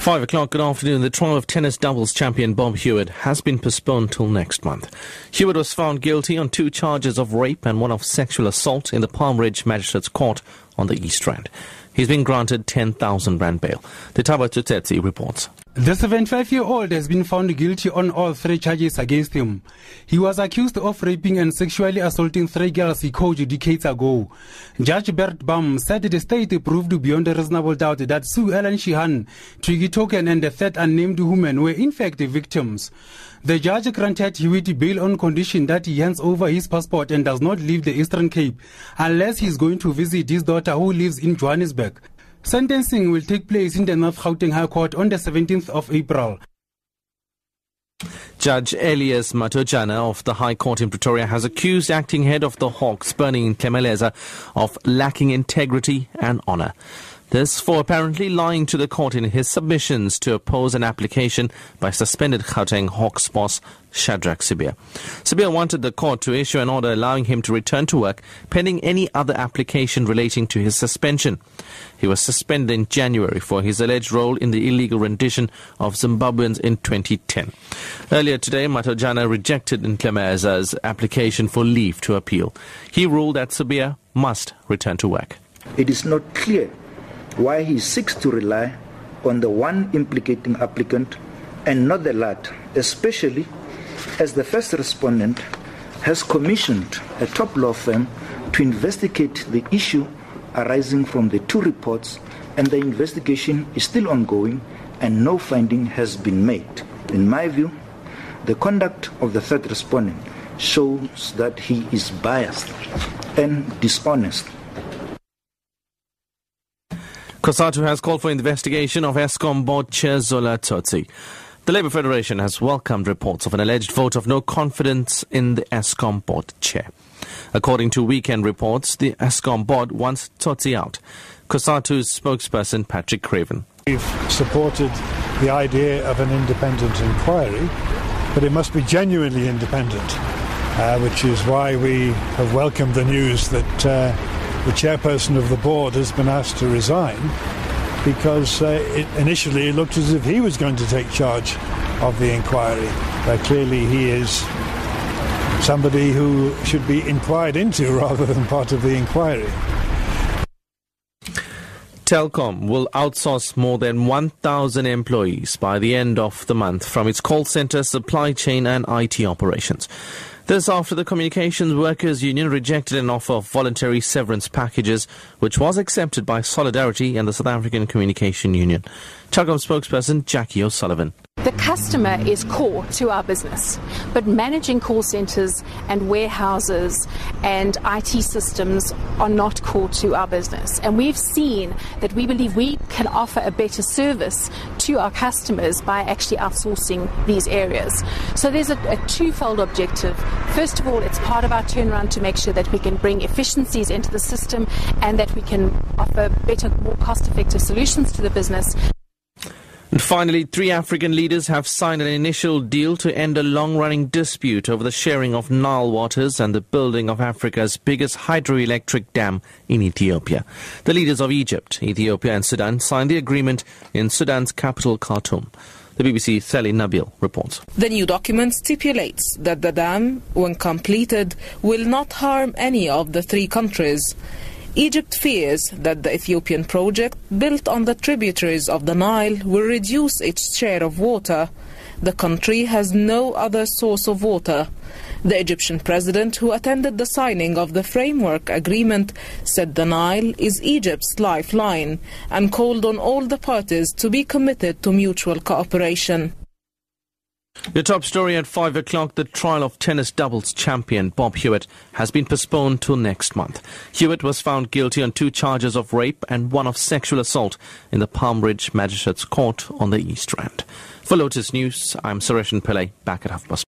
5 o'clock, good afternoon. The trial of tennis doubles champion Bob Hewitt has been postponed till next month. Hewitt was found guilty on 2 charges of rape and 1 of sexual assault in the Palm Ridge Magistrates Court on the East Rand. He's been granted 10,000 rand bail. The Tabachutetsi reports. The 75-year-old has been found guilty on all 3 charges against him. He was accused of raping and sexually assaulting 3 girls he coached decades ago. Judge Bert Baum said the state proved beyond a reasonable doubt that Sue Ellen Sheehan, Twiggy Token and the 3rd unnamed woman were in fact victims. The judge granted Hewitt bail on condition that he hands over his passport and does not leave the Eastern Cape unless he's going to visit his daughter who lives in Johannesburg. Sentencing will take place in the North Gauteng High Court on the 17th of April. Judge Elias Matoochana of the High Court in Pretoria has accused acting head of the Hawks, Berning Ntlemeza, of lacking integrity and honour. This for apparently lying to the court in his submissions to oppose an application by suspended Gauteng Hawks boss Shadrack Sibiya. Sibiya wanted the court to issue an order allowing him to return to work pending any other application relating to his suspension. He was suspended in January for his alleged role in the illegal rendition of Zimbabweans in 2010. Earlier today, Matoochana rejected Ntlemeza's application for leave to appeal. He ruled that Sibiya must return to work. It is not clear why he seeks to rely on the one implicating applicant and not the lot, especially as the first respondent has commissioned a top law firm to investigate the issue arising from the 2 reports, and the investigation is still ongoing and no finding has been made. In my view, the conduct of the 3rd respondent shows that he is biased and dishonest. Cosatu has called for investigation of Eskom board chair Zola Tsotsi. The Labour Federation has welcomed reports of an alleged vote of no confidence in the Eskom board chair. According to weekend reports, the Eskom board wants Tsotsi out. Cosatu's spokesperson Patrick Craven. We've supported the idea of an independent inquiry, but it must be genuinely independent, which is why we have welcomed the news that the chairperson of the board has been asked to resign, because it initially looked as if he was going to take charge of the inquiry. Clearly he is somebody who should be inquired into rather than part of the inquiry. Telkom will outsource more than 1,000 employees by the end of the month from its call centre, supply chain and IT operations. This after the Communications Workers Union rejected an offer of voluntary severance packages which was accepted by Solidarity and the South African Communication Union. Telkom spokesperson Jackie O'Sullivan. The customer is core to our business, but managing call centres and warehouses and IT systems are not core to our business. And we've seen that we believe we can offer a better service to our customers by actually outsourcing these areas. So there's a twofold objective. First of all, it's part of our turnaround to make sure that we can bring efficiencies into the system and that we can offer better, more cost-effective solutions to the business. And finally, 3 African leaders have signed an initial deal to end a long-running dispute over the sharing of Nile waters and the building of Africa's biggest hydroelectric dam in Ethiopia. The leaders of Egypt, Ethiopia and Sudan signed the agreement in Sudan's capital Khartoum. The BBC's Sally Nabil reports. The new document stipulates that the dam, when completed, will not harm any of the 3 countries. Egypt fears that the Ethiopian project, built on the tributaries of the Nile, will reduce its share of water. The country has no other source of water. The Egyptian president, who attended the signing of the framework agreement, said the Nile is Egypt's lifeline and called on all the parties to be committed to mutual cooperation. Your top story at 5 o'clock, the trial of tennis doubles champion Bob Hewitt has been postponed till next month. Hewitt was found guilty on 2 charges of rape and 1 of sexual assault in the Palm Ridge Magistrates Court on the East Rand. For Lotus News, I'm Sureshen Pillay, back at half past.